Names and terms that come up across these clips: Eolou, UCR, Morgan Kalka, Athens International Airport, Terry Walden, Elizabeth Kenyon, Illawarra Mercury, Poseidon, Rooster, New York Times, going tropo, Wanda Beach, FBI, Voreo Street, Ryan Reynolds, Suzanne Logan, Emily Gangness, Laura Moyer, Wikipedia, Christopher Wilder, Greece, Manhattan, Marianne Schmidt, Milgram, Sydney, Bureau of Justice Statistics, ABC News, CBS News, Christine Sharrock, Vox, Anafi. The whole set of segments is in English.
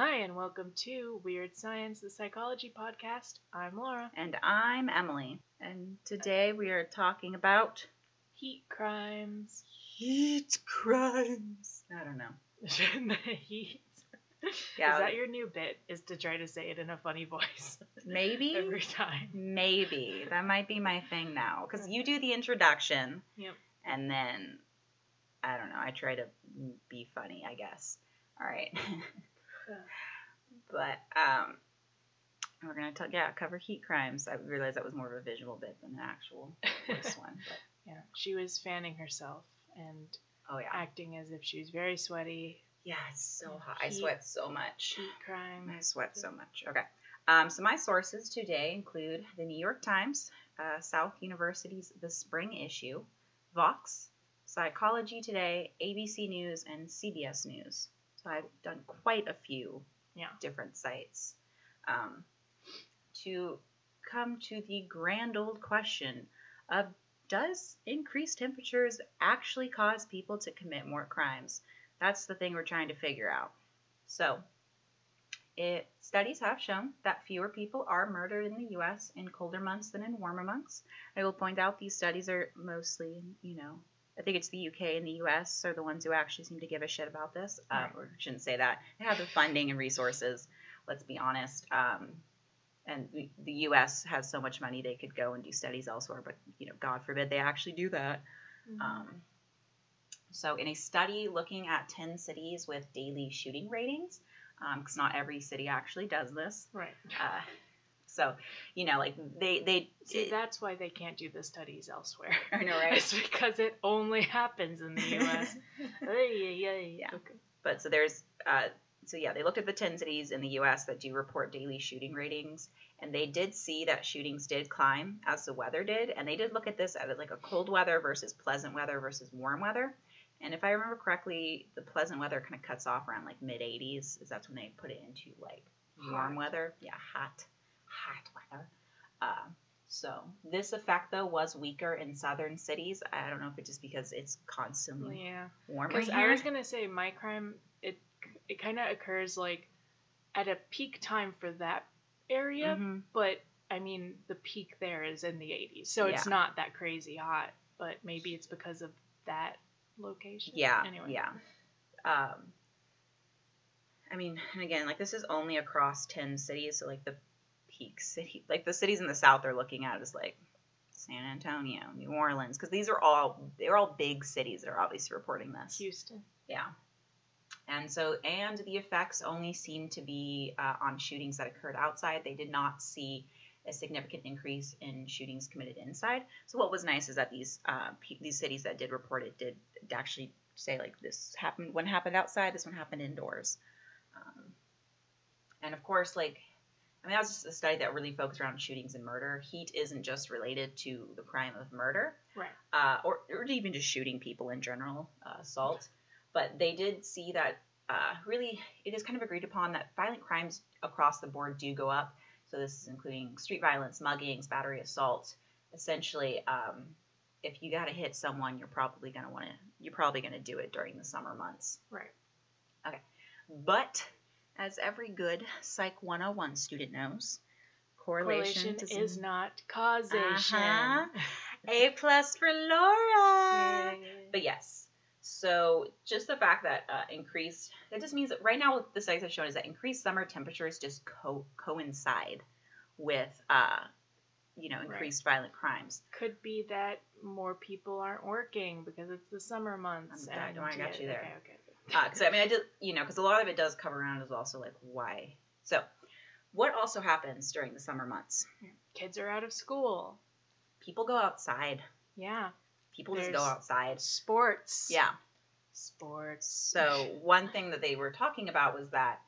Hi, and welcome to Weird Science, the Psychology Podcast. I'm Laura. And I'm Emily. And today we are talking about... Heat crimes. I don't know. The heat. Yeah. Is that your new bit, is to try to say it in a funny voice? Maybe. Every time. Maybe. That might be my thing now. Because you do the introduction. Yep. And then, I don't know, I try to be funny, I guess. All right. But we're going to cover heat crimes. I realized that was more of a visual bit than an actual voice one. But. Yeah, she was fanning herself and acting as if she was very sweaty. Yeah, it's so hot. I sweat so much. Heat crime. I sweat so much. Okay. So my sources today include the New York Times, South University's The Spring Issue, Vox, Psychology Today, ABC News, and CBS News. So I've done quite a few different sites to come to the grand old question of, does increased temperatures actually cause people to commit more crimes? That's the thing we're trying to figure out. So studies have shown that fewer people are murdered in the U.S. in colder months than in warmer months. I will point out these studies are mostly, I think it's the U.K. and the U.S. are the ones who actually seem to give a shit about this. Right. Or shouldn't say that. They have the funding and resources, let's be honest. And the U.S. has so much money they could go and do studies elsewhere, but, God forbid they actually do that. Mm-hmm. So in a study looking at 10 cities with daily shooting ratings, because not every city actually does this. Right. So, they... See, that's why they can't do the studies elsewhere. I know, right? It's because it only happens in the U.S. Yeah. Okay. But so there's... they looked at the 10 cities in the U.S. that do report daily shooting ratings, and they did see that shootings did climb as the weather did, and they did look at this at a cold weather versus pleasant weather versus warm weather, and if I remember correctly, the pleasant weather kind of cuts off around mid-80s, is that's when they put it into warm weather, hot weather. So this effect, though, was weaker in southern cities. I don't know if it's just because it's constantly warmer. Because I was going to say, my crime... It kind of occurs at a peak time for that area, mm-hmm. but I mean the peak there is in the 80s, so it's not that crazy hot. But maybe it's because of that location. Yeah. Anyway. Yeah. I mean, and again, this is only across 10 cities, so the peak city, the cities in the South are looking at is San Antonio, New Orleans, because these are all big cities that are obviously reporting this. Houston. Yeah. And so, and the effects only seem to be on shootings that occurred outside. They did not see a significant increase in shootings committed inside. So what was nice is that these cities that did report it did actually say, this happened, one happened outside, this one happened indoors. And of course, that was just a study that really focused around shootings and murder. Heat isn't just related to the crime of murder. Right. Or even just shooting people in general, assault. But they did see that really it is kind of agreed upon that violent crimes across the board do go up. So this is including street violence, muggings, battery assault. Essentially, if you got to hit someone, you're probably going to do it during the summer months. Right. Okay. But as every good Psych 101 student knows, correlation is not causation. Uh-huh. A plus for Laura. Yay. But yes. So just the fact that that just means that right now what the studies have shown is that increased summer temperatures just coincide with, increased violent crimes. Could be that more people aren't working because it's the summer months. I got you there. Okay. Because because a lot of it does cover around is also why. So what also happens during the summer months? Kids are out of school. People go outside. Yeah. People just go outside. Sports. Yeah. Sports. So one thing that they were talking about was that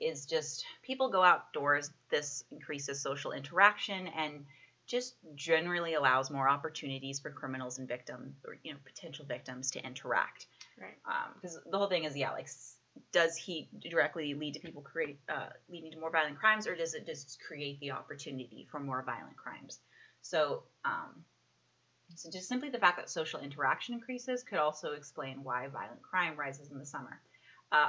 is just people go outdoors. This increases social interaction and just generally allows more opportunities for criminals and victims or, potential victims to interact. Right. Because the whole thing is, does heat directly lead to people leading to more violent crimes, or does it just create the opportunity for more violent crimes? So, so just simply the fact that social interaction increases could also explain why violent crime rises in the summer.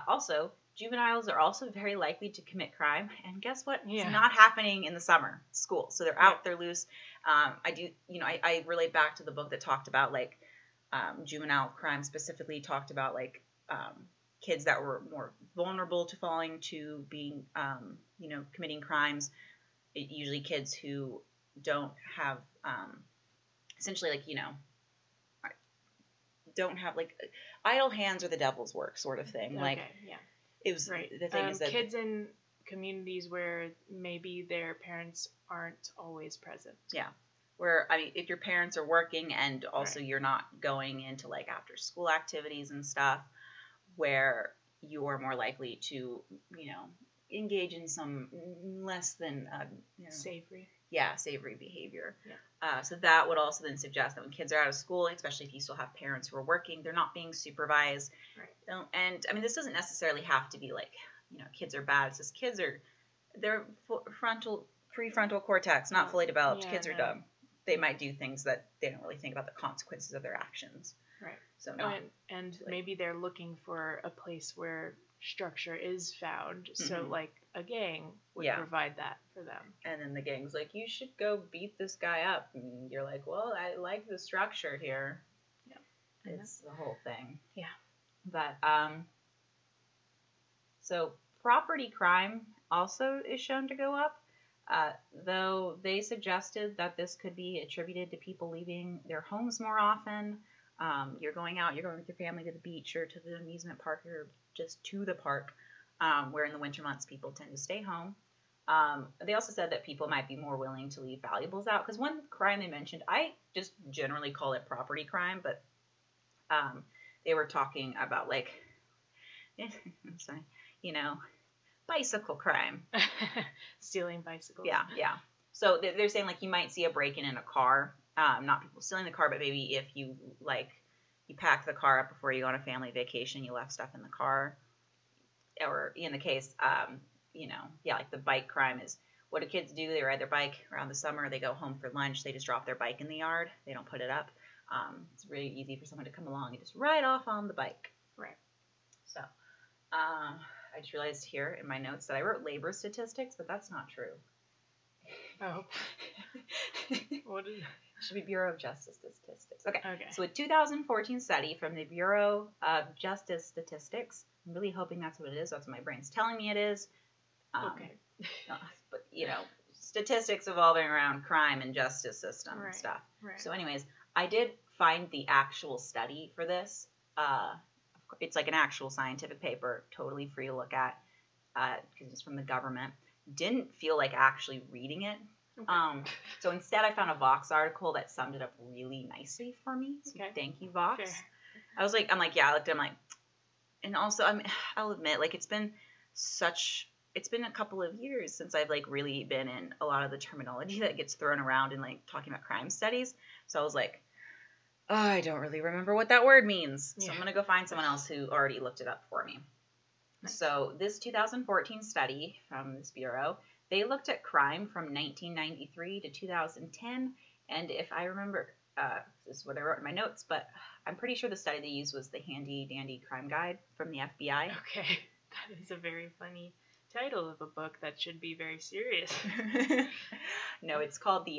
Also, juveniles are also very likely to commit crime. And guess what? Yeah. It's not happening in the summer school. So they're out, they're loose. I relate back to the book that talked about like juvenile crime, specifically talked about like kids that were more vulnerable to falling to being, committing crimes. Usually kids who don't have don't have like idle hands or the devil's work sort of thing. Okay, like, yeah, it was right. The thing is that kids in communities where maybe their parents aren't always present. Yeah. Where, if your parents are working and also you're not going into like after school activities and stuff where you are more likely to, engage in some less than savory. Yeah, savory behavior. Yeah. So that would also then suggest that when kids are out of school, especially if you still have parents who are working, they're not being supervised. Right. And this doesn't necessarily have to be like, kids are bad. It's just kids are, their prefrontal cortex, not fully developed. Yeah, kids are dumb. They might do things that they don't really think about the consequences of their actions. Right. So maybe they're looking for a place where structure is found. Mm-hmm. So like a gang would provide that for them. And then the gang's like, you should go beat this guy up. And you're like, well, I like the structure here. Yeah. It's the whole thing. Yeah. But, so property crime also is shown to go up, though they suggested that this could be attributed to people leaving their homes more often. You're going out, you're going with your family to the beach or to the amusement park or just to the park. Where in the winter months people tend to stay home. They also said that people might be more willing to leave valuables out. Because one crime they mentioned, I just generally call it property crime, but they were talking about like, bicycle crime. Stealing bicycles. Yeah. So they're saying like you might see a break-in in a car. Not people stealing the car, but maybe if you you pack the car up before you go on a family vacation, you left stuff in the car. Or in the case, the bike crime is what do kids do? They ride their bike around the summer. They go home for lunch. They just drop their bike in the yard. They don't put it up. It's really easy for someone to come along and just ride off on the bike. Right. So I just realized here in my notes that I wrote labor statistics, but that's not true. Oh. What is that? It should be Bureau of Justice Statistics. Okay. So a 2014 study from the Bureau of Justice Statistics. I'm really hoping that's what it is. That's what my brain's telling me it is. But, statistics evolving around crime and justice system and stuff. Right. So anyways, I did find the actual study for this. It's like an actual scientific paper, totally free to look at because it's from the government. Didn't feel like actually reading it. Okay. So instead I found a Vox article that summed it up really nicely for me. So thank you, Vox. Fair. I looked at it, and also, I'll admit, it's been a couple of years since I've, really been in a lot of the terminology that gets thrown around in, talking about crime studies. So I was like, oh, I don't really remember what that word means. Yeah. So I'm going to go find someone else who already looked it up for me. Nice. So this 2014 study from this bureau, they looked at crime from 1993 to 2010. And if I remember, this is what I wrote in my notes, but I'm pretty sure the study they used was the Handy Dandy Crime Guide from the FBI. Okay. That is a very funny title of a book that should be very serious. No, it's called the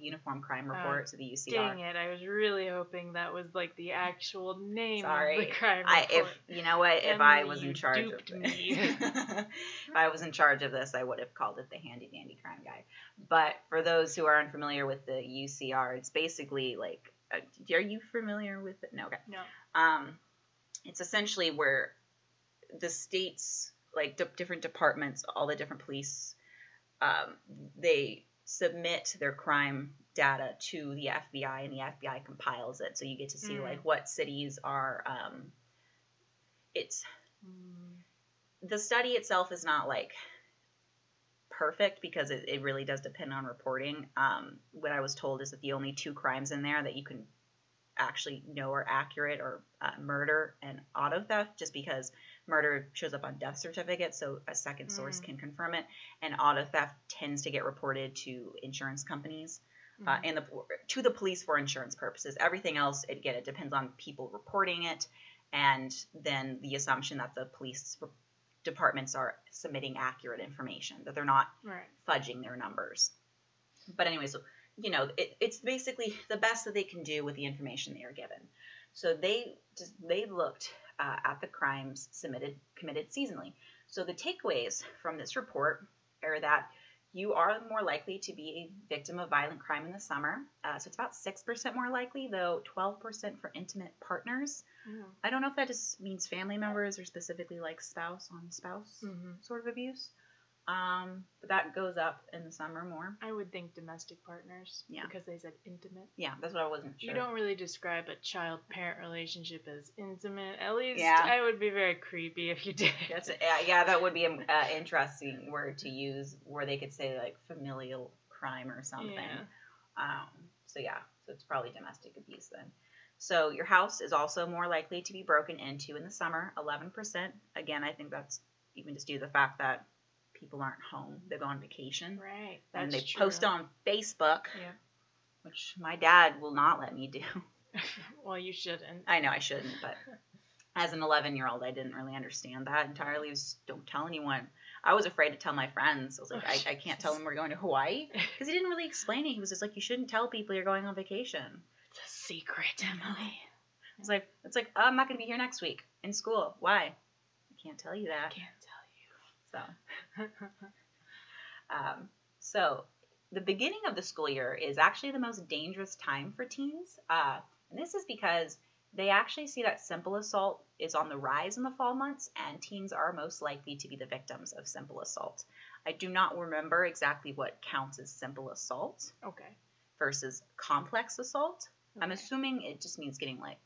Uniform Crime Report, so the UCR. Dang it, I was really hoping that was the actual name of the crime report. I was in charge of this. If I was in charge of this, I would have called it the Handy Dandy Crime Guide. But for those who are unfamiliar with the UCR, it's basically are you familiar with it? No, okay. No. It's essentially where the states, different departments, all the different police, they submit their crime data to the FBI, and the FBI compiles it. So you get to see what cities are. The study itself is not perfect because it really does depend on reporting. What I was told is that the only two crimes in there that you can actually know are accurate are murder and auto theft, just because murder shows up on death certificates, so a second source can confirm it. And auto theft tends to get reported to insurance companies and to the police for insurance purposes. Everything else, it depends on people reporting it and then the assumption that the police departments are submitting accurate information, that they're not fudging their numbers. But anyway, so, you know, it's basically the best that they can do with the information they are given. So they looked at the crimes committed seasonally. So the takeaways from this report are that you are more likely to be a victim of violent crime in the summer. So it's about 6% more likely, though 12% for intimate partners. Mm-hmm. I don't know if that just means family members or specifically like spouse-on-spouse sort of abuse. But that goes up in the summer more. I would think domestic partners. Yeah. Because they said intimate. Yeah, that's what I wasn't sure. You don't really describe a child-parent relationship as intimate. At least I would be very creepy if you did. Yeah, that would be an interesting word to use where they could say like familial crime or something. Yeah. So it's probably domestic abuse then. So your house is also more likely to be broken into in the summer, 11%. Again, I think that's even just due to the fact that people aren't home. They go on vacation. Right. And they post on Facebook, which my dad will not let me do. Well, you shouldn't. I know I shouldn't, but as an 11-year-old, I didn't really understand that entirely. It was, don't tell anyone. I was afraid to tell my friends. I was like, I can't tell them we're going to Hawaii. Because he didn't really explain it. He was just like, you shouldn't tell people you're going on vacation. It's a secret, Emily. It's like oh, I'm not going to be here next week in school. Why? I can't tell you that. So the beginning of the school year is actually the most dangerous time for teens. And this is because they actually see that simple assault is on the rise in the fall months, and teens are most likely to be the victims of simple assault. I do not remember exactly what counts as simple assault versus complex assault. Okay. I'm assuming it just means getting like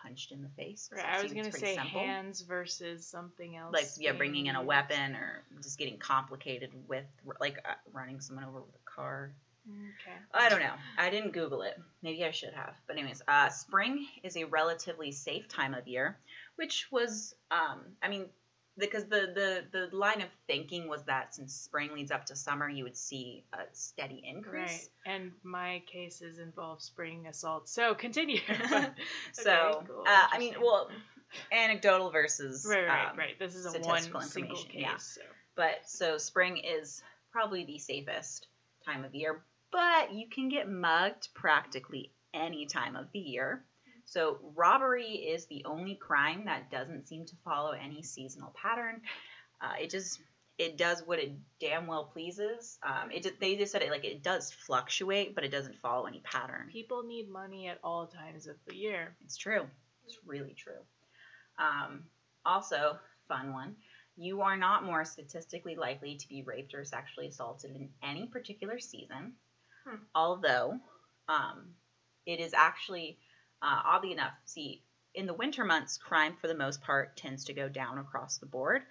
punched in the face. Right, I was going to say simple. Hands versus something else. Like, yeah, bringing in a weapon or just getting complicated with, like, running someone over with a car. Okay. I don't know. I didn't Google it. Maybe I should have. But anyways, spring is a relatively safe time of year, which was, because the line of thinking was that since spring leads up to summer, you would see a steady increase. Right. And my cases involve spring assault. So continue. Anecdotal versus right. This is a statistical information. Single case. Yeah. So spring is probably the safest time of year, but you can get mugged practically any time of the year. So robbery is the only crime that doesn't seem to follow any seasonal pattern. It does what it damn well pleases. They just said it like it does fluctuate, but it doesn't follow any pattern. People need money at all times of the year. It's true. It's really true. Also, fun one. You are not more statistically likely to be raped or sexually assaulted in any particular season. Although, it is actually... oddly enough, in the winter months, crime for the most part tends to go down across the board.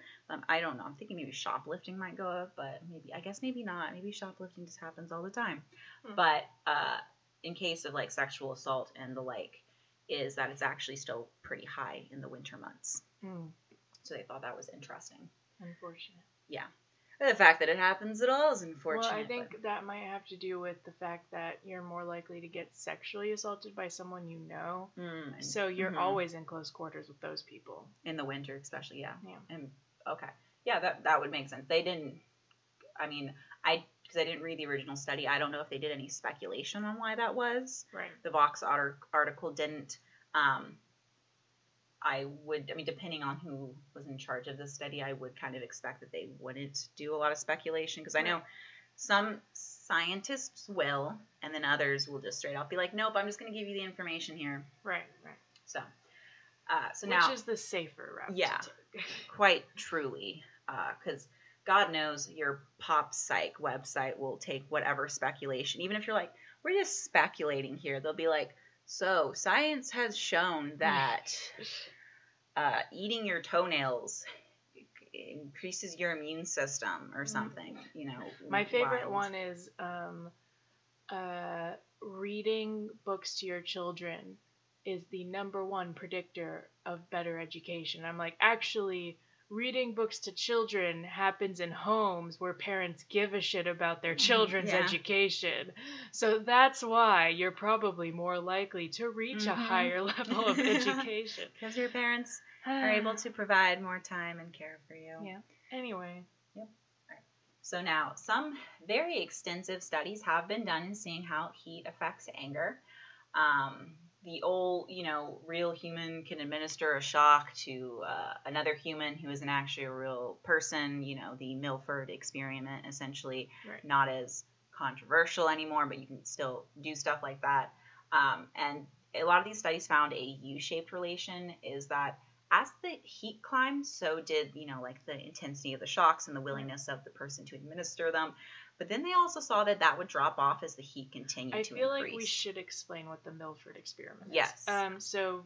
I don't know. I'm thinking maybe shoplifting might go up, but maybe not. Maybe shoplifting just happens all the time. Mm-hmm. But in case of like sexual assault and the like, is that it's actually still pretty high in the winter months. Mm. So they thought that was interesting. Unfortunate. Yeah. The fact that it happens at all is unfortunate. Well, I think that might have to do with the fact that you're more likely to get sexually assaulted by someone you know. Mm. So you're always in close quarters with those people. In the winter, especially, yeah. And okay. Yeah, that would make sense. They didn't, because I didn't read the original study, I don't know if they did any speculation on why that was. Right. The Vox article didn't. Depending on who was in charge of the study, I would kind of expect that they wouldn't do a lot of speculation, because I know some scientists will, and then others will just straight out be like, nope, I'm just going to give you the information here. Right. So now... Which is the safer route. Yeah, quite truly, because God knows your pop psych website will take whatever speculation. Even if you're like, we're just speculating here, they'll be like, so science has shown that... eating your toenails increases your immune system or something, My favorite one is reading books to your children is the number one predictor of better education. I'm like, actually, reading books to children happens in homes where parents give a shit about their children's education. So that's why you're probably more likely to reach a higher level of education. Because your parents are able to provide more time and care for you. Yeah. Anyway. Yep. All right. So now, some very extensive studies have been done in seeing how heat affects anger. The old, you know, real human can administer a shock to another human who isn't actually a real person. You know, the Milford experiment, essentially, right. Not as controversial anymore, but you can still do stuff like that. And a lot of these studies found a U-shaped relation is that as the heat climbed, so did, you know, like the intensity of the shocks and the willingness of the person to administer them. But then they also saw that that would drop off as the heat continued to increase. I feel like we should explain what the Milford experiment is. Yes. So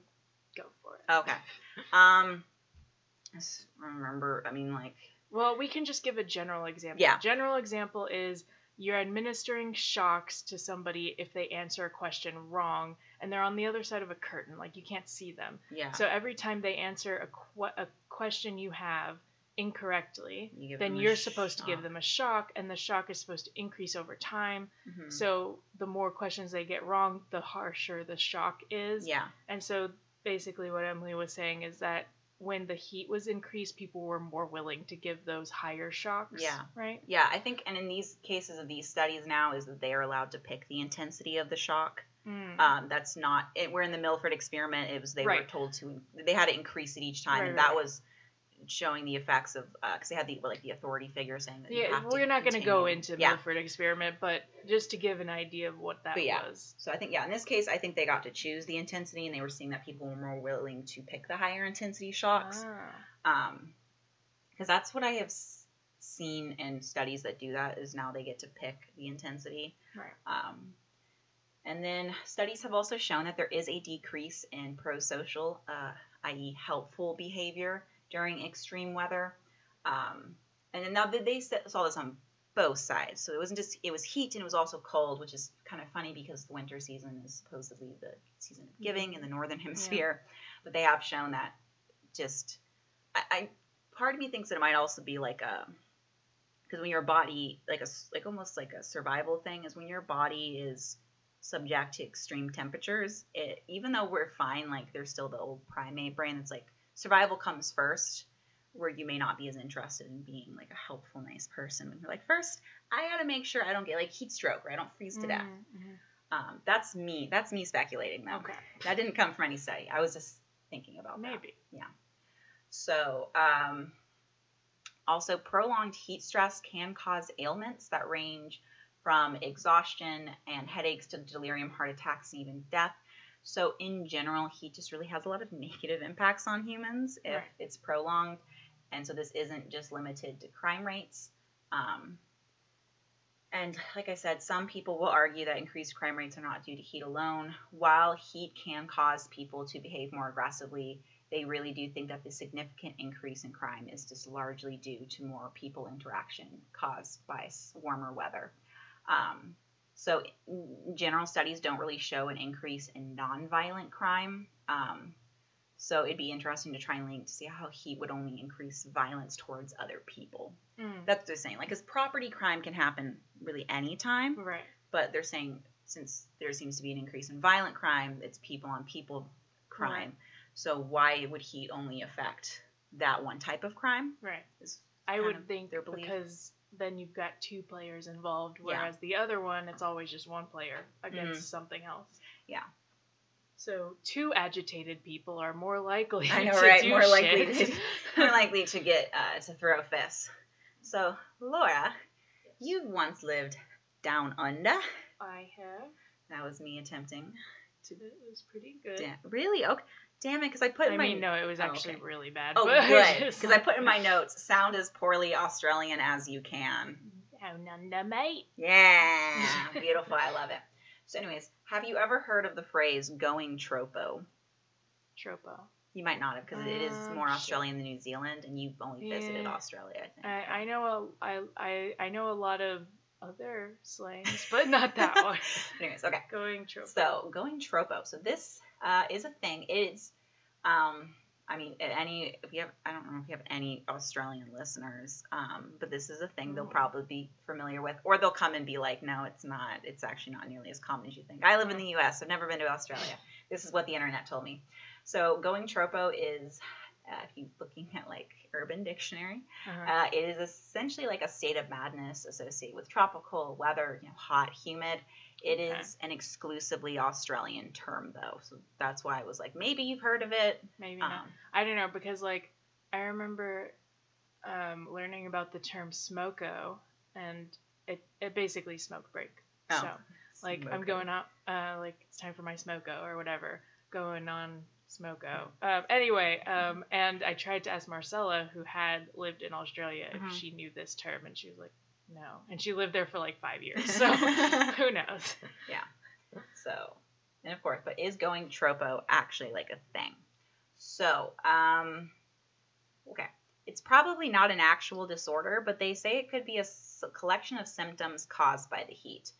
go for it. Okay. Well, we can just give a general example. Yeah. A general example is you're administering shocks to somebody if they answer a question wrong, and they're on the other side of a curtain. Like, you can't see them. Yeah. So every time they answer a question you have incorrectly, then you're supposed to give them a shock, and the shock is supposed to increase over time. Mm-hmm. So the more questions they get wrong, the harsher the shock is. Yeah. And so basically what Emily was saying is that when the heat was increased, people were more willing to give those higher shocks. Yeah. Right? Yeah, I think, and in these cases of these studies now, is that they are allowed to pick the intensity of the shock. That's not, we're in the Milford experiment, it was they were told to, they had to increase it each time, and that was showing the effects of, because they had the authority figure saying that we're not going to go into the Milford experiment, but just to give an idea of what that was. So I think, in this case, I think they got to choose the intensity, and they were seeing that people were more willing to pick the higher intensity shocks. Because that's what I have seen in studies that do that, is now they get to pick the intensity. Right. And then studies have also shown that there is a decrease in prosocial, i.e. helpful behavior during extreme weather. And then now they saw this on both sides. So it wasn't just, it was heat and it was also cold, which is kind of funny because the winter season is supposedly the season of giving in the northern hemisphere. Yeah. But they have shown that just, I part of me thinks that it might also be like a, because when your body, almost like a survival thing, is when your body is subject to extreme temperatures, it, even though we're fine, like there's still the old primate brain that's like, survival comes first, where you may not be as interested in being like a helpful, nice person. When you're like, first, I gotta make sure I don't get like heat stroke or I don't freeze to death. That's me. That's me speculating though. Okay. That didn't come from any study. I was just thinking about that. Maybe. Yeah. So, also prolonged heat stress can cause ailments that range from exhaustion and headaches to delirium, heart attacks, and even death. So in general, heat just really has a lot of negative impacts on humans if it's prolonged. And so this isn't just limited to crime rates. And like I said, some people will argue that increased crime rates are not due to heat alone. While heat can cause people to behave more aggressively, they really do think that the significant increase in crime is just largely due to more people interaction caused by warmer weather. So general studies don't really show an increase in nonviolent crime. So it'd be interesting to try and link to see how heat would only increase violence towards other people. That's what they're saying. Like, because property crime can happen really any time. Right. But they're saying since there seems to be an increase in violent crime, it's people on people crime. Right. So why would heat only affect that one type of crime? Right. I would think their belief. Because then you've got two players involved, whereas the other one, it's always just one player against something else. Yeah. So two agitated people are more likely more likely to get to throw fists. So Laura, you once lived down under. I have. That was me attempting. It was pretty good. Really? Okay. Damn it, because I put in my... I mean, no, it was actually really bad. Oh, good. Because I put in my notes, sound as poorly Australian as you can. Oh, nunda, mate. Yeah. Beautiful. I love it. So anyways, have you ever heard of the phrase going tropo? Tropo. You might not have, because it is more Australian than New Zealand, and you've only visited Australia, I think. I know a lot of other slangs, but not that one. Anyways, okay. Going tropo. So, going tropo. So this... is a thing. It's I mean, I don't know if you have any Australian listeners, but this is a thing they'll probably be familiar with, or they'll come and be like, no, it's not. It's actually not nearly as common as you think. I live in the U.S. I've never been to Australia. This is what the internet told me. So going tropo is, if you're looking at like Urban Dictionary, it is essentially like a state of madness associated with tropical weather, hot, humid. It is an exclusively Australian term, though, so that's why I was like, maybe you've heard of it. Maybe not. I don't know, because, like, I remember learning about the term smoko, and it basically smoke break. Oh, so, like, smoking. I'm going out, like, it's time for my smoko or whatever, going on smoko. Anyway, and I tried to ask Marcella, who had lived in Australia, if she knew this term, and she was like, no. And she lived there for like 5 years, so who knows? Yeah. So, and of course, but is going tropo actually like a thing? So, okay. It's probably not an actual disorder, but they say it could be a collection of symptoms caused by the heat.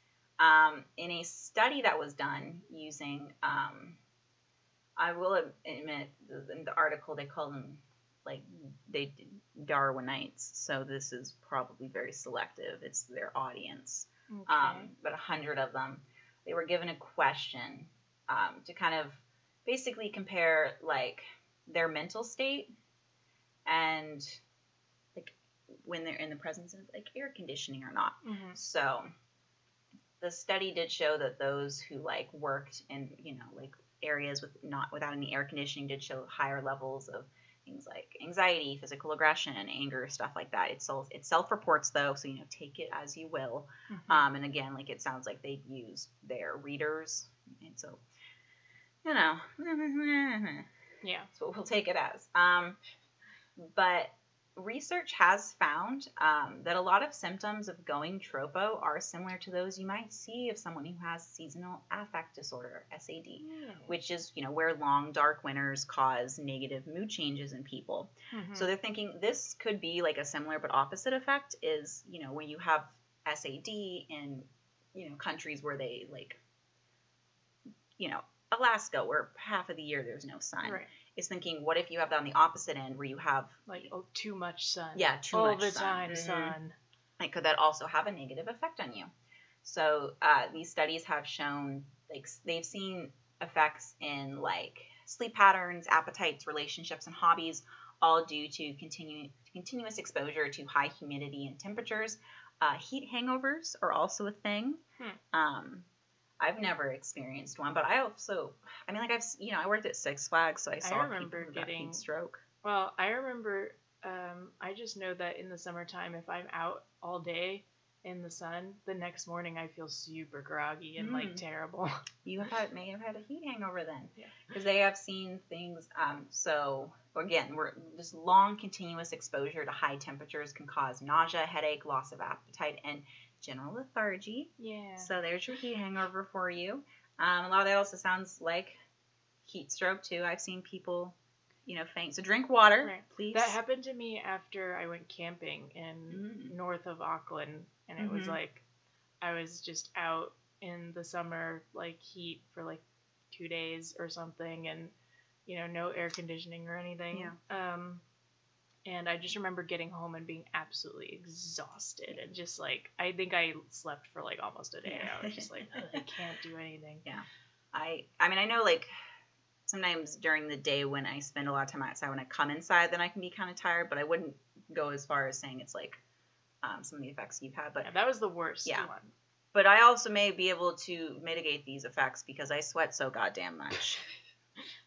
In a study that was done using, I will admit, in the article they call them, like, they Darwinites, so this is probably very selective. It's their audience. Okay. But 100 of them, they were given a question to kind of basically compare, like, their mental state and, like, when they're in the presence of, like, air conditioning or not. Mm-hmm. So the study did show that those who, like, worked in, like, areas without any air conditioning did show higher levels of things like anxiety, physical aggression, anger, stuff like that. It self-reports, though, so, take it as you will. Mm-hmm. And again, like, it sounds like they used their readers. And so, yeah, that's what we'll take it as. But research has found that a lot of symptoms of going tropo are similar to those you might see of someone who has seasonal affect disorder, SAD, which is, where long, dark winters cause negative mood changes in people. Mm-hmm. So they're thinking this could be like a similar but opposite effect is, when you have SAD in, countries where they like, Alaska, where half of the year there's no sun. Right. Is thinking, what if you have that on the opposite end where you have like too much sun? Yeah, too much sun. Like, could that also have a negative effect on you? So these studies have shown, like, they've seen effects in like sleep patterns, appetites, relationships, and hobbies, all due to continuous exposure to high humidity and temperatures. Heat hangovers are also a thing. I've never experienced one, but I also, I worked at Six Flags, so I remember people getting heat stroke. Well, I remember, I just know that in the summertime, if I'm out all day in the sun, the next morning I feel super groggy and like terrible. You may have had a heat hangover then, because they have seen things. So again, this long continuous exposure to high temperatures can cause nausea, headache, loss of appetite, and general lethargy. Yeah. So there's your heat hangover for you. A lot of that also sounds like heat stroke too. I've seen people, faint. So drink water, please. That happened to me after I went camping in north of Auckland, and it was like I was just out in the summer, like heat for like 2 days or something, and no air conditioning or anything. Yeah. And I just remember getting home and being absolutely exhausted and just, like, I think I slept for, like, almost a day. I was just like, I can't do anything. Yeah. I know, like, sometimes during the day when I spend a lot of time outside, when I come inside, then I can be kind of tired, but I wouldn't go as far as saying it's, like, some of the effects you've had. But yeah, that was the worst one. But I also may be able to mitigate these effects because I sweat so goddamn much.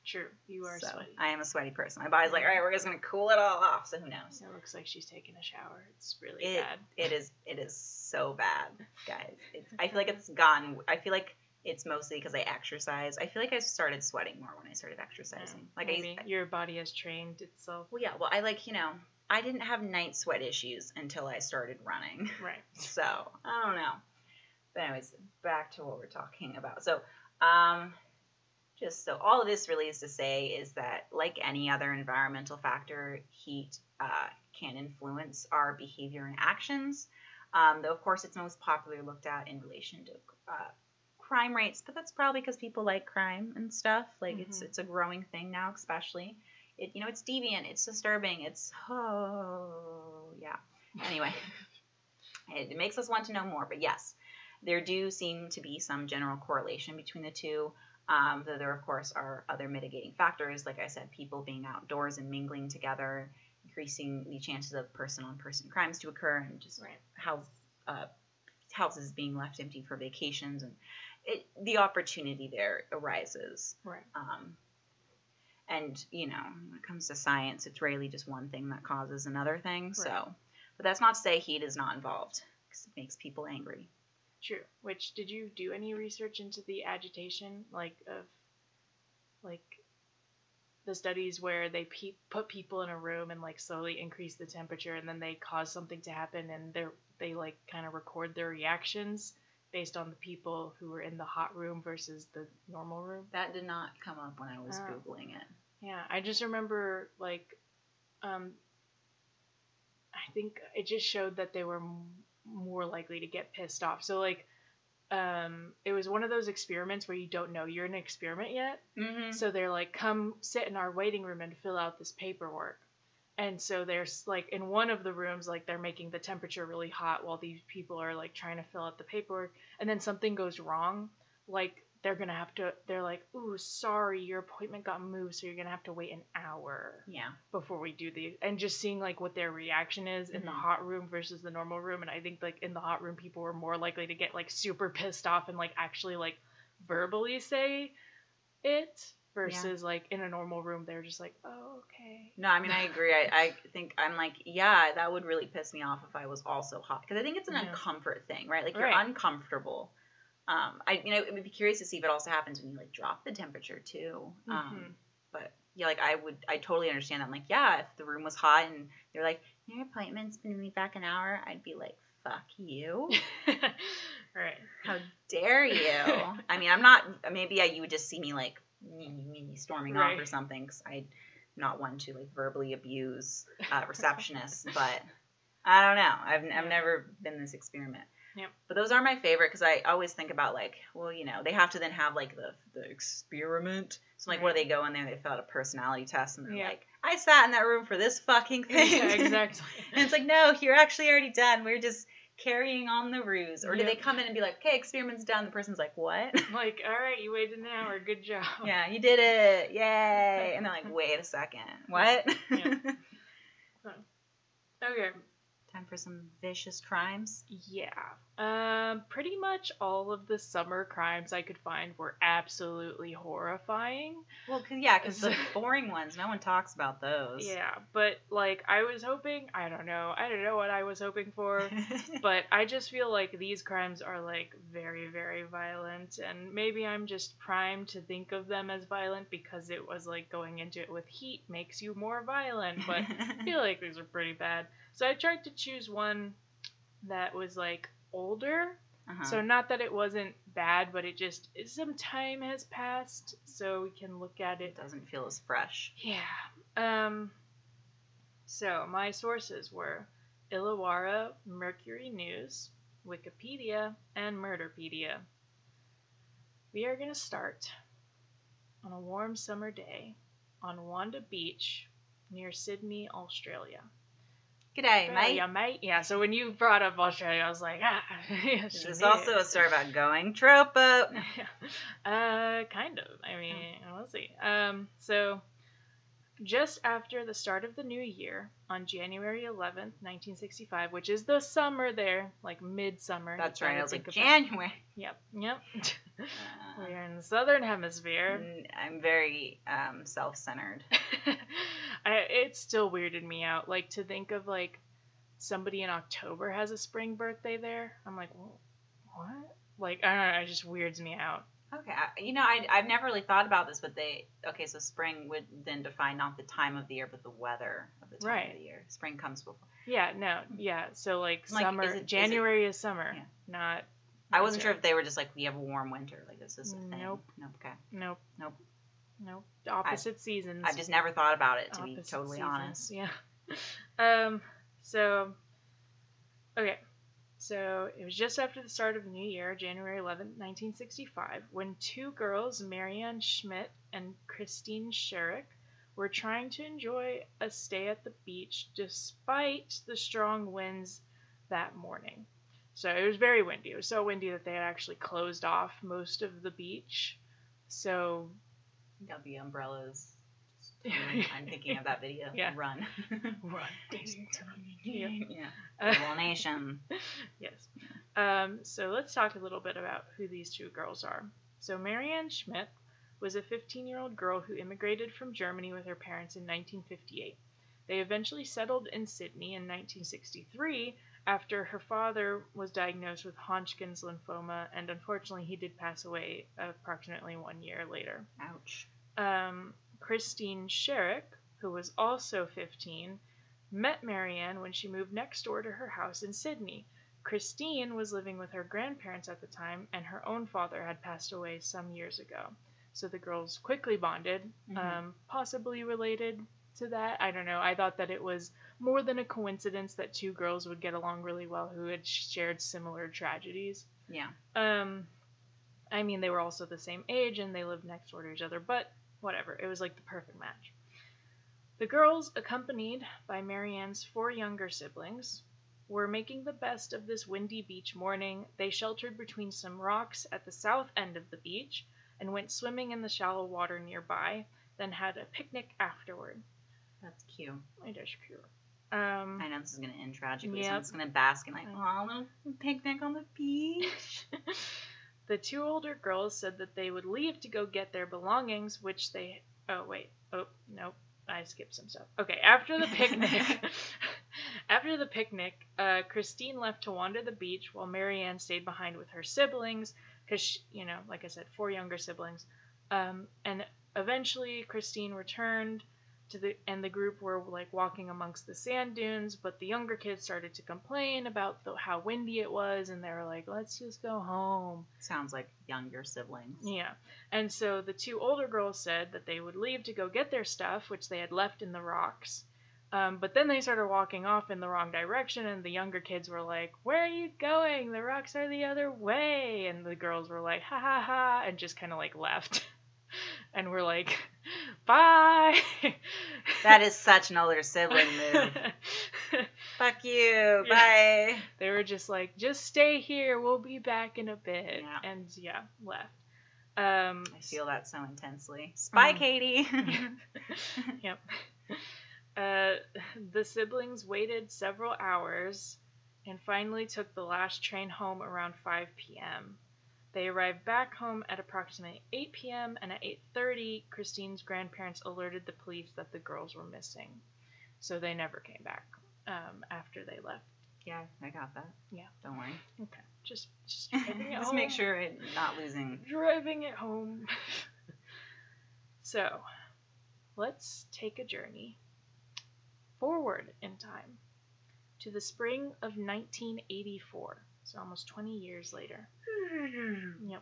True. You are sweaty. I am a sweaty person. My body's like, all right, we're just going to cool it all off, so who knows? It looks like she's taking a shower. It's really bad. It is so bad, guys. I feel like it's gone. I feel like it's mostly because I exercise. I feel like I started sweating more when I started exercising. Yeah, like maybe your body has trained itself. Well, yeah. Well, I like, I didn't have night sweat issues until I started running. Right. So, I don't know. But anyways, back to what we're talking about. So, just so all of this really is to say is that, like any other environmental factor, heat can influence our behavior and actions, though, of course, it's most popularly looked at in relation to crime rates, but that's probably because people like crime and stuff. Like, it's a growing thing now, especially. it's deviant, it's disturbing, it's, oh, yeah. Anyway, it makes us want to know more. But yes, there do seem to be some general correlation between the two. Though there, of course, are other mitigating factors. Like I said, people being outdoors and mingling together, increasing the chances of person-on-person crimes to occur, and just houses being left empty for vacations. And the opportunity there arises. Right. And, when it comes to science, it's really just one thing that causes another thing. Right. So, but that's not to say heat is not involved, because it makes people angry. True. Which, did you do any research into the agitation, of the studies where they put people in a room and, slowly increase the temperature, and then they cause something to happen, and they kind of record their reactions based on the people who were in the hot room versus the normal room? That did not come up when I was Googling it. Yeah. I just remember, I think it just showed that they were more likely to get pissed off. So, it was one of those experiments where you don't know you're in an experiment yet. Mm-hmm. So they're like, come sit in our waiting room and fill out this paperwork. And so there's, in one of the rooms, they're making the temperature really hot while these people are, trying to fill out the paperwork. And then something goes wrong. They're going to have to, they're like, ooh, sorry, your appointment got moved, so you're going to have to wait an hour before we do these. And just seeing, what their reaction is in the hot room versus the normal room. And I think, in the hot room, people were more likely to get, super pissed off and, actually, verbally say it versus, in a normal room, they're just like, oh, okay. No, I mean, I agree. I think I'm that would really piss me off if I was also hot. Because I think it's an uncomfort thing, right? Like, you're uncomfortable. I would be curious to see if it also happens when you drop the temperature too. But yeah, I totally understand that. I'm if the room was hot and they're like, your appointment's been moved back an hour, I'd be like, fuck you. Right. How dare you? I mean, I'm not, maybe you would just see me storming off or something, because I'm not one to verbally abuse receptionists, but I don't know. I've never been this experiment. Yep. But those are my favorite, because I always think about they have to then have the experiment. So where they go in there, they fill out a personality test, and they're I sat in that room for this fucking thing. Yeah, exactly. And it's no, you're actually already done. We're just carrying on the ruse. Or do they come in and be okay, experiment's done. The person's like, what? All right, you waited an hour. Good job. Yeah, you did it. Yay. And they're like, wait a second. What? Yeah. Okay. Time for some vicious crimes? Yeah. Pretty much all of the summer crimes I could find were absolutely horrifying. Well, because the boring ones, no one talks about those. Yeah, but, I was hoping, I don't know what I was hoping for, but I just feel like these crimes are, very, very violent, and maybe I'm just primed to think of them as violent because it was, going into it with heat makes you more violent, but I feel like these are pretty bad. So I tried to choose one that was, older. Uh-huh. So not that it wasn't bad, but it just, some time has passed, so we can look at it. It doesn't feel as fresh. Yeah. So my sources were Illawarra, Mercury News, Wikipedia, and Murderpedia. We are going to start on a warm summer day on Wanda Beach near Sydney, Australia. G'day, mate. Yeah, mate. Yeah, so when you brought up Australia, I was like, There's also a story about going trope up. Kind of. I mean, we'll see. So, just after the start of the new year, on January 11th, 1965, which is the summer there, midsummer. That's right. I was January. Yep. We are in the southern hemisphere. I'm very self-centered. It still weirded me out, to think of, somebody in October has a spring birthday there. I'm like, well, what? I don't know, it just weirds me out. Okay, I've never really thought about this, but so spring would then define not the time of the year, but the weather of the time of the year. Spring comes before. Yeah, no, yeah, so, summer, January is summer, yeah. Not... I wasn't sure if they were just we have a warm winter, this is a thing. Nope. Okay. Nope. Opposite seasons. I've just never thought about it, to be totally honest. Yeah. Okay. So, it was just after the start of the new year, January 11th, 1965, when two girls, Marianne Schmidt and Christine Sharrock, We're trying to enjoy a stay at the beach despite the strong winds that morning. So it was very windy. It was so windy that they had actually closed off most of the beach. So there'll be umbrellas. I'm thinking of that video. Yeah. Run. Run. Yeah. Yeah. Global Nation. Yes. So let's talk a little bit about who these two girls are. So Marianne Schmidt was a 15-year-old girl who immigrated from Germany with her parents in 1958. They eventually settled in Sydney in 1963 after her father was diagnosed with Hodgkin's lymphoma, and unfortunately he did pass away approximately 1 year later. Ouch. Christine Sharrock, who was also 15, met Marianne when she moved next door to her house in Sydney. Christine was living with her grandparents at the time, and her own father had passed away some years ago. So the girls quickly bonded, possibly related to that. I don't know. I thought that it was more than a coincidence that two girls would get along really well who had shared similar tragedies. Yeah. I mean, they were also the same age, and they lived next door to each other, but whatever. It was like the perfect match. The girls, accompanied by Marianne's four younger siblings, were making the best of this windy beach morning. They sheltered between some rocks at the south end of the beach and went swimming in the shallow water nearby, then had a picnic afterward. That's cute. It is cute. I know this is going to end tragically, so I'm just going to bask in, like, aw, a little picnic on the beach. The two older girls said that they would leave to go get their belongings, which they... Oh, wait. Oh, nope. I skipped some stuff. Okay, after the picnic... Christine left to wander the beach while Marianne stayed behind with her siblings, because, you know, like I said, four younger siblings. And eventually Christine returned and the group were, like, walking amongst the sand dunes, but the younger kids started to complain about how windy it was, and they were like, let's just go home. Sounds like younger siblings. Yeah. And so the two older girls said that they would leave to go get their stuff, which they had left in the rocks. But then they started walking off in the wrong direction, and the younger kids were like, where are you going? The rocks are the other way. And the girls were like, ha ha ha, and just kind of, like, left. And we're like, bye. That is such an older sibling move. Fuck you. Bye. They were just like, just stay here. We'll be back in a bit. Yeah. And yeah, left. I feel that so intensely. Spy Katie. Yep. The siblings waited several hours and finally took the last train home around 5 p.m. They arrived back home at approximately 8 p.m., and at 8:30, Christine's grandparents alerted the police that the girls were missing. So they never came back after they left. Yeah, I got that. Yeah. Don't worry. Okay. Just driving it home. Just make sure it's not losing. Driving it home. So, let's take a journey forward in time to the spring of 1984. So almost 20 years later. Yep.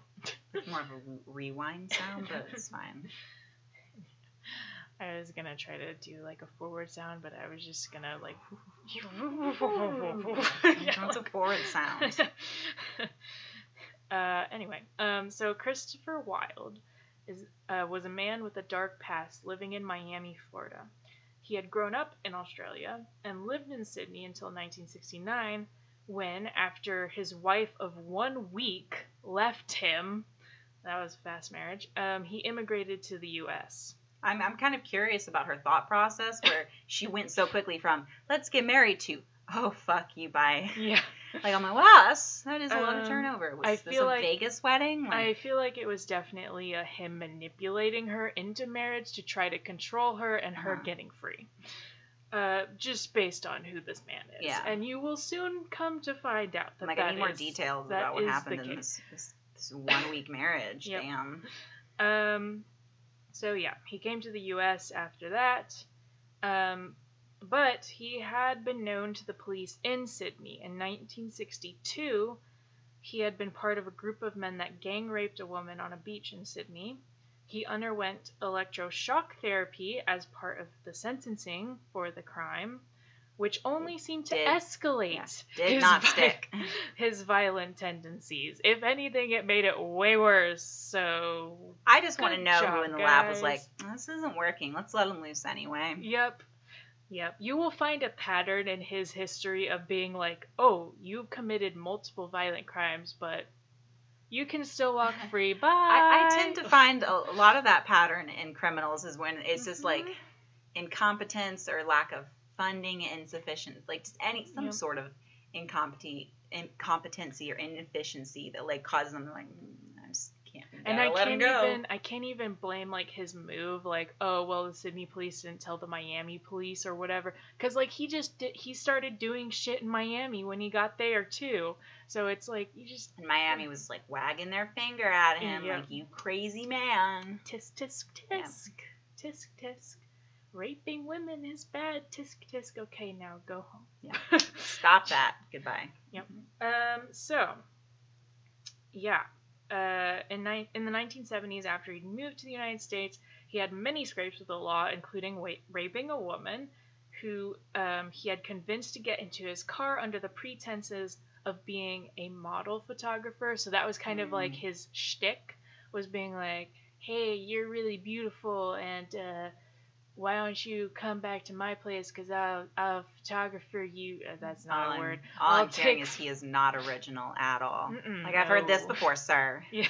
It's more of a rewind sound, but it's fine. I was going to try to do like a forward sound, but I was just going to like... It's a forward sound. So Christopher Wilder was a man with a dark past living in Miami, Florida. He had grown up in Australia and lived in Sydney until 1969, when, after his wife of 1 week left him, that was a fast marriage, he immigrated to the U.S. I'm kind of curious about her thought process, where she went so quickly from, let's get married, to, oh, fuck you, bye. Yeah. Like, I'm like, wow, that is a lot of turnover. Was this a Vegas wedding? Like, I feel like it was definitely him manipulating her into marriage to try to control her and her getting free. Just based on who this man is. Yeah. And you will soon come to find out that I need more details about what happened in this 1 week marriage. Yep. Damn. So, yeah, he came to the U.S. after that. But he had been known to the police in Sydney. In 1962, he had been part of a group of men that gang raped a woman on a beach in Sydney. He underwent electroshock therapy as part of the sentencing for the crime, which only seemed to escalate his violent tendencies. If anything, it made it way worse. So I just want to know who in the lab was like, this isn't working. Let's let him loose anyway. Yep. You will find a pattern in his history of being like, oh, you've committed multiple violent crimes, but you can still walk free. Bye. I tend to find a lot of that pattern in criminals is when it's just like incompetence or lack of funding, insufficient, like just any sort of incompetency or inefficiency that like causes them to like, I just can't. And I can't even blame like his move, like, oh well, the Sydney police didn't tell the Miami police or whatever, because like he started doing shit in Miami when he got there too. So it's like you just. And Miami was like wagging their finger at him, like, you crazy man. Tisk tisk tisk tisk tisk. Raping women is bad. Tisk, tisk. Okay, now go home. Yeah. Stop that. Goodbye. Yep. In the 1970s, after he'd moved to the United States, he had many scrapes with the law, including raping a woman who he had convinced to get into his car under the pretenses of being a model photographer. So that was kind of like his shtick, was being like, hey, you're really beautiful, and why don't you come back to my place? Because I'll photographer you. That's not a word. All I'm saying is he is not original at all. I've heard this before, sir. Yeah.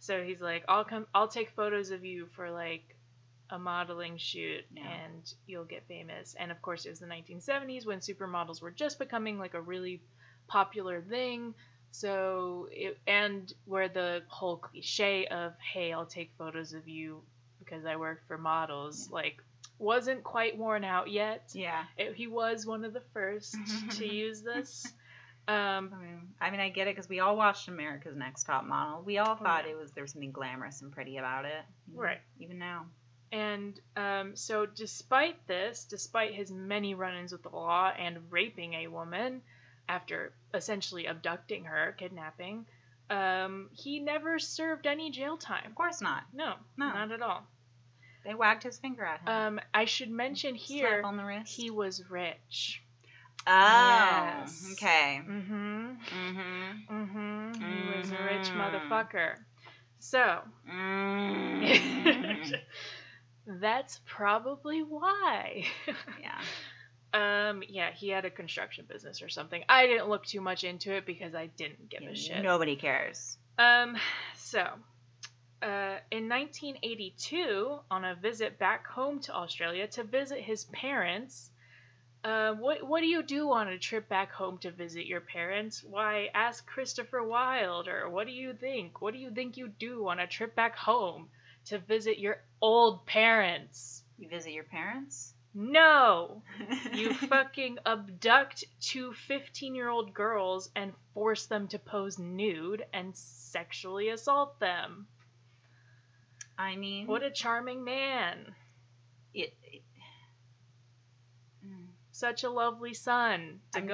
So he's like, I'll take photos of you for like a modeling shoot, and you'll get famous. And of course, it was the 1970s when supermodels were just becoming like a really popular thing. So and where the whole cliche of, hey, I'll take photos of you because I work for models, like, wasn't quite worn out yet. Yeah. He was one of the first to use this. I mean, I get it, because we all watched America's Next Top Model. We all thought there was something glamorous and pretty about it. Right. Even now. And so despite his many run-ins with the law and raping a woman after essentially abducting her, kidnapping, he never served any jail time. Of course not. No, not at all. They wagged his finger at him. I should mention here, slap on the wrist. He was rich. Oh, yes. Okay. He was a rich motherfucker. So, that's probably why. Yeah. He had a construction business or something. I didn't look too much into it because I didn't give a shit. Nobody cares. In 1982, on a visit back home to Australia to visit his parents, what do you do on a trip back home to visit your parents? Why, ask Christopher Wilder. What do you think? What do you think you do on a trip back home to visit your old parents? You visit your parents? No! You fucking abduct two 15-year-old girls and force them to pose nude and sexually assault them. I mean, what a charming man. Such a lovely son to I'm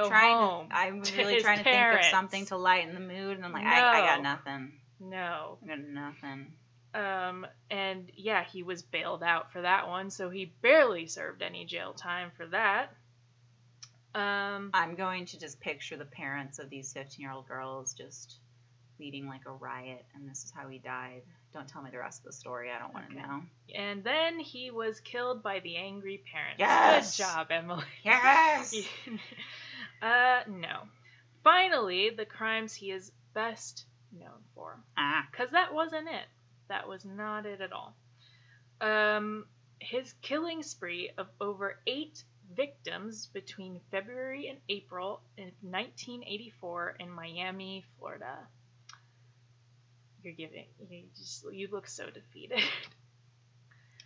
really trying to think of something to lighten the mood, and I'm like, I got nothing. No. I got nothing. He was bailed out for that one, so he barely served any jail time for that. I'm going to just picture the parents of these 15-year-old girls just leading like a riot, and this is how he died. Don't tell me the rest of the story. I don't want to know. And then he was killed by the angry parents. Yes! Good job, Emily. Yes! No. Finally, the crimes he is best known for. Because that wasn't it. That was not it at all. His killing spree of over 8 victims between February and April in 1984 in Miami, Florida. You look so defeated.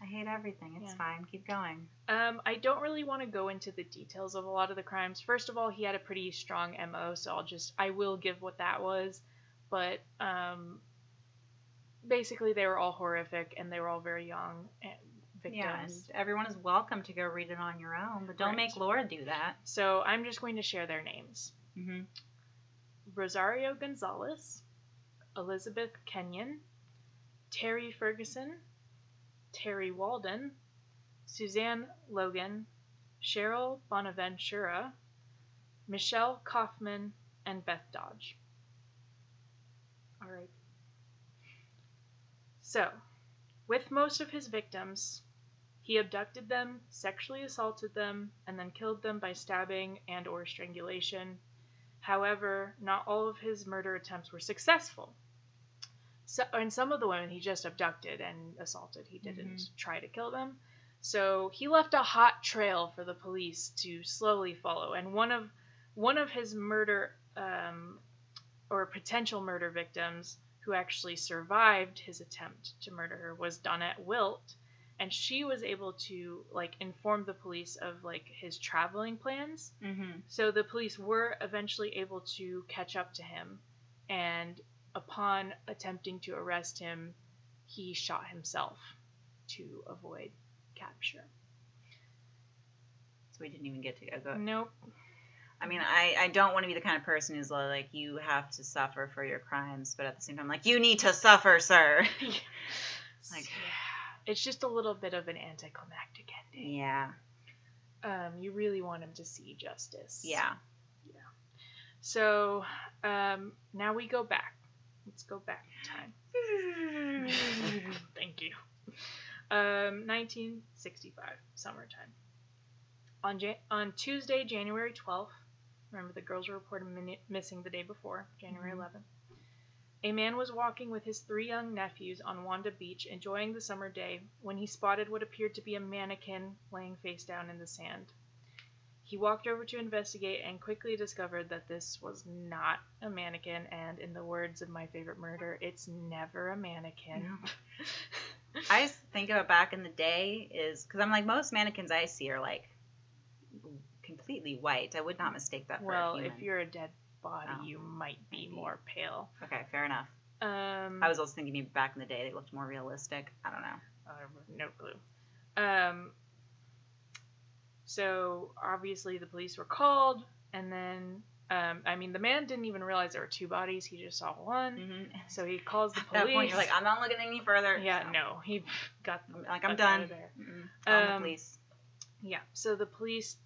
I hate everything. It's fine. Keep going. I don't really want to go into the details of a lot of the crimes. First of all, he had a pretty strong MO, so I will give what that was. But basically, they were all horrific, and they were all very young victims. Yeah, and everyone is welcome to go read it on your own, but don't make Laura do that. So I'm just going to share their names. Rosario Gonzalez, Elizabeth Kenyon, Terry Ferguson, Terry Walden, Suzanne Logan, Cheryl Bonaventura, Michelle Kaufman, and Beth Dodge. All right. So, with most of his victims, he abducted them, sexually assaulted them, and then killed them by stabbing and or strangulation. However, not all of his murder attempts were successful. So, and some of the women he just abducted and assaulted. He didn't try to kill them. So he left a hot trail for the police to slowly follow. And one of his murder or potential murder victims who actually survived his attempt to murder her was Donette Wilt, and she was able to inform the police of his traveling plans. Mm-hmm. So the police were eventually able to catch up to him, and upon attempting to arrest him, he shot himself to avoid capture. So we didn't even get to go. Nope. I mean, I don't want to be the kind of person who's like, you have to suffer for your crimes, but at the same time, you need to suffer, sir. Yes. It's just a little bit of an anticlimactic ending. Yeah. You really want him to see justice. Yeah. Yeah. So, now we go back. Let's go back in time. Thank you. 1965, summertime. On Tuesday, January 12th, remember the girls were reported missing the day before, January 11th, a man was walking with his three young nephews on Wanda Beach, enjoying the summer day, when he spotted what appeared to be a mannequin laying face down in the sand. He walked over to investigate and quickly discovered that this was not a mannequin, and in the words of my favorite murder, it's never a mannequin. No. I just think about back in the day is, because I'm most mannequins I see are completely white. I would not mistake that for a human. Well, if you're a dead body, you might be more pale. Okay, fair enough. I was also thinking back in the day they looked more realistic. I don't know. No clue. So obviously the police were called, and then the man didn't even realize there were two bodies. He just saw one. Mm-hmm. So he calls the police. At that point, you're I'm not looking any further. Yeah, no. He got them. I'm done. Out of there. Call the police. Yeah. So the police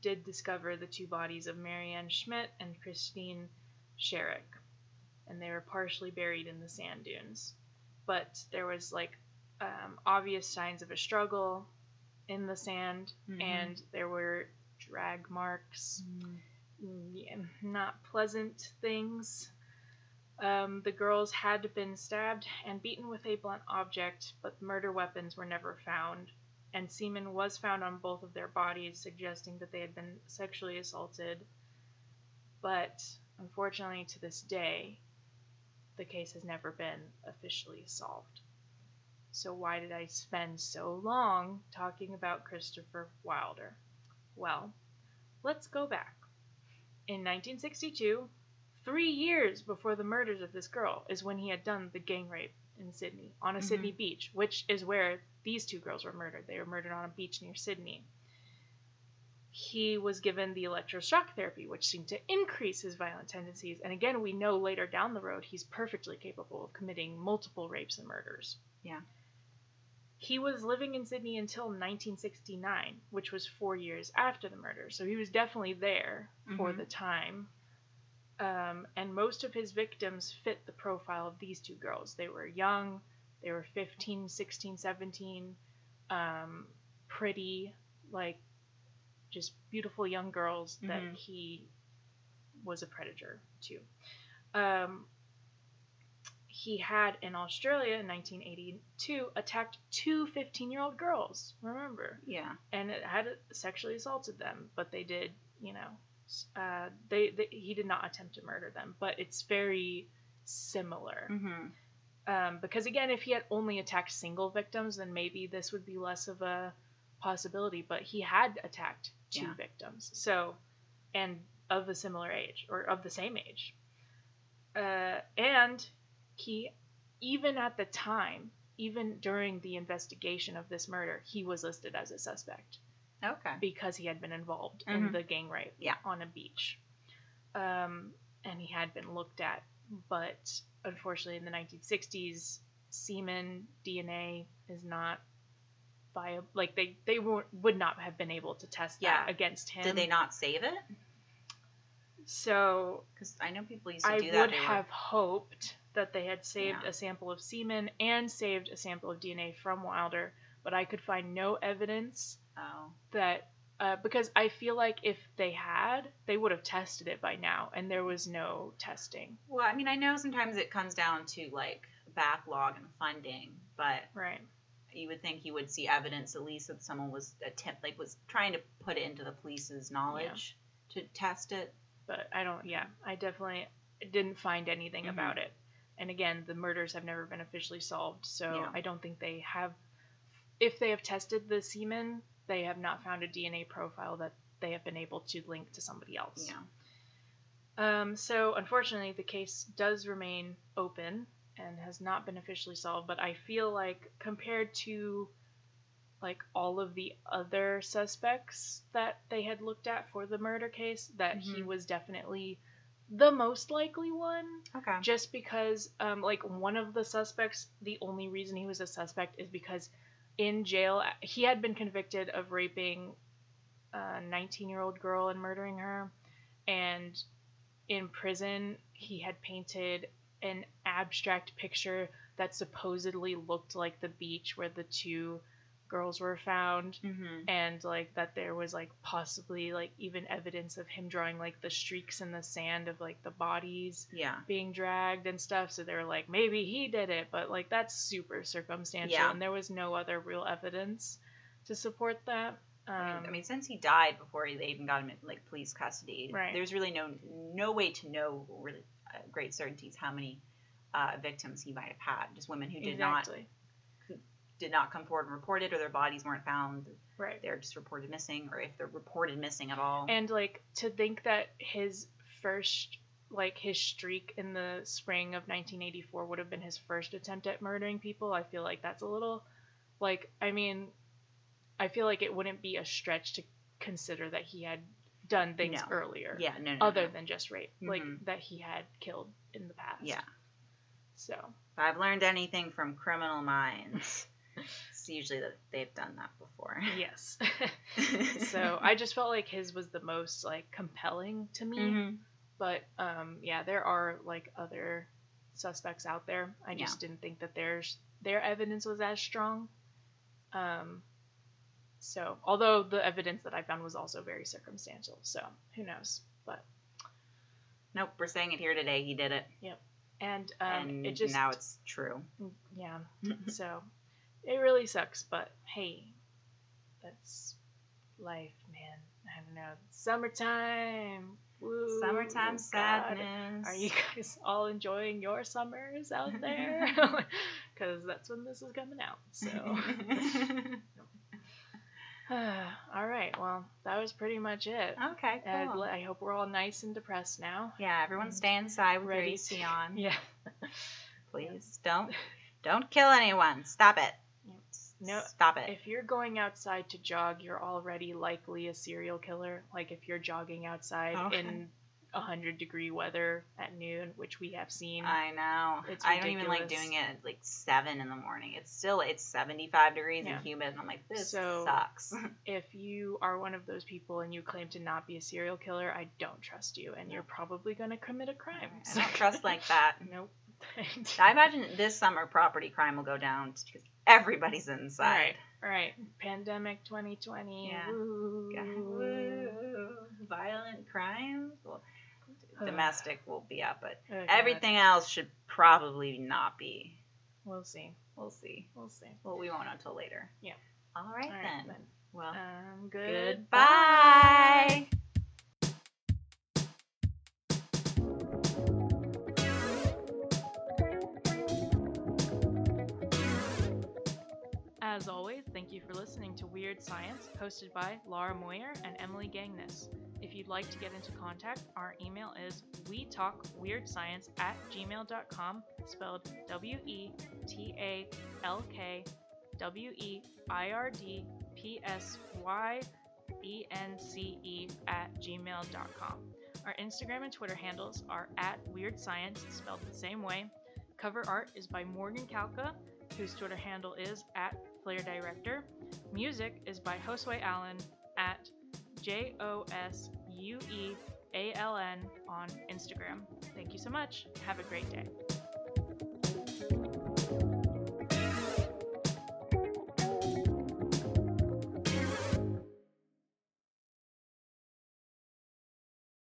did discover the two bodies of Marianne Schmidt and Christine Sharrock, and they were partially buried in the sand dunes. But there was obvious signs of a struggle in the sand, and there were drag marks. Mm-hmm. Yeah, not pleasant things. The girls had been stabbed and beaten with a blunt object, but murder weapons were never found, and semen was found on both of their bodies, suggesting that they had been sexually assaulted. But unfortunately, to this day, the case has never been officially solved. So why did I spend so long talking about Christopher Wilder? Well, let's go back. In 1962, 3 years before the murders of this girl, is when he had done the gang rape in Sydney, on a Sydney beach, which is where these two girls were murdered. They were murdered on a beach near Sydney. He was given the electroshock therapy, which seemed to increase his violent tendencies. And again, we know later down the road, he's perfectly capable of committing multiple rapes and murders. Yeah. He was living in Sydney until 1969, which was 4 years after the murder. So he was definitely there for the time. And most of his victims fit the profile of these two girls. They were young. They were 15, 16, 17. Pretty, just beautiful young girls that he was a predator to. He had, in Australia in 1982, attacked two 15-year-old girls, remember? Yeah. And had sexually assaulted them, but they did, he did not attempt to murder them, but it's very similar. Mm-hmm. Because, again, if he had only attacked single victims, then maybe this would be less of a possibility, but he had attacked two victims, so, and of a similar age, or of the same age. And he, even at the time, even during the investigation of this murder, he was listed as a suspect. Okay. Because he had been involved in the gang rape on a beach. And he had been looked at, but unfortunately in the 1960s, semen DNA is not viable. Like they would not have been able to test that against him. Did they not save it? So, because I know people used to do that. I would have hoped that they had saved a sample of semen and saved a sample of DNA from Wilder, but I could find no evidence that because I feel like if they had, they would have tested it by now, and there was no testing. Well, I mean, I know sometimes it comes down to like backlog and funding, but you would think you would see evidence at least that someone was was trying to put it into the police's knowledge to test it. But I don't, I definitely didn't find anything about it. And again, the murders have never been officially solved, so I don't think they have, if they have tested the semen, they have not found a DNA profile that they have been able to link to somebody else. Yeah. So, unfortunately, the case does remain open and has not been officially solved, but I feel like compared to like all of the other suspects that they had looked at for the murder case, that he was definitely the most likely one. Okay. Just because, like one of the suspects, the only reason he was a suspect is because in jail, he had been convicted of raping a 19-year-old girl and murdering her. And in prison, he had painted an abstract picture that supposedly looked like the beach where the two girls were found, and like that there was like possibly like even evidence of him drawing like the streaks in the sand of like the bodies being dragged and stuff, so they were like maybe he did it, but like that's super circumstantial and there was no other real evidence to support that. I mean since he died before they even got him in like police custody, there's really no way to know really great certainties how many victims he might have had, just women who did not come forward and report it, or their bodies weren't found. Right. They're just reported missing, or if they're reported missing at all. And, like, to think that his first, like, his streak in the spring of 1984 would have been his first attempt at murdering people, I feel like that's a little, like, I mean, I feel like it wouldn't be a stretch to consider that he had done things earlier. Yeah, no, than just rape. Mm-hmm. Like, that he had killed in the past. Yeah. So. If I've learned anything from Criminal Minds... It's usually that they've done that before. Yes. So I just felt like his was the most like compelling to me. Mm-hmm. But there are like other suspects out there. I just didn't think that their evidence was as strong. So although the evidence that I found was also very circumstantial, so who knows? But nope, we're saying it here today. He did it. Yep. And it just now it's true. Yeah. So. It really sucks, but hey, that's life, man. I don't know. Summertime. Woo, summertime sadness. Are you guys all enjoying your summers out there? Because that's when this is coming out. So. All right. Well, that was pretty much it. Okay, cool. I hope we're all nice and depressed now. Yeah, everyone stay inside with your AC on. Yeah. Please don't kill anyone. Stop it. No, stop it. If you're going outside to jog, you're already likely a serial killer. Like if you're jogging outside in 100-degree weather at noon, which we have seen. I know. It's ridiculous. I don't even like doing it at like 7 in the morning. It's 75 degrees and humid, and I'm like, this sucks. If you are one of those people and you claim to not be a serial killer, I don't trust you, and you're probably going to commit a crime. I don't trust like that. Nope. I imagine this summer property crime will go down because everybody's inside. All right. Pandemic 2020. Yeah. Woo. Violent crimes. Well, domestic will be up, but everything else should probably not be. We'll see. Well, we won't until later. Yeah. All right then. Well, goodbye. As always, thank you for listening to Weird Science, hosted by Laura Moyer and Emily Gangness. If you'd like to get into contact, our email is wetalkweirscience@gmail.com, spelled WETALKWEIRDPSYENCE@gmail.com. Our Instagram and Twitter handles are @weirdscience, spelled the same way. Cover art is by Morgan Kalka, whose Twitter handle is @. player director. Music is by Josue Allen at JOSUEALN on Instagram. Thank you so much. Have a great day.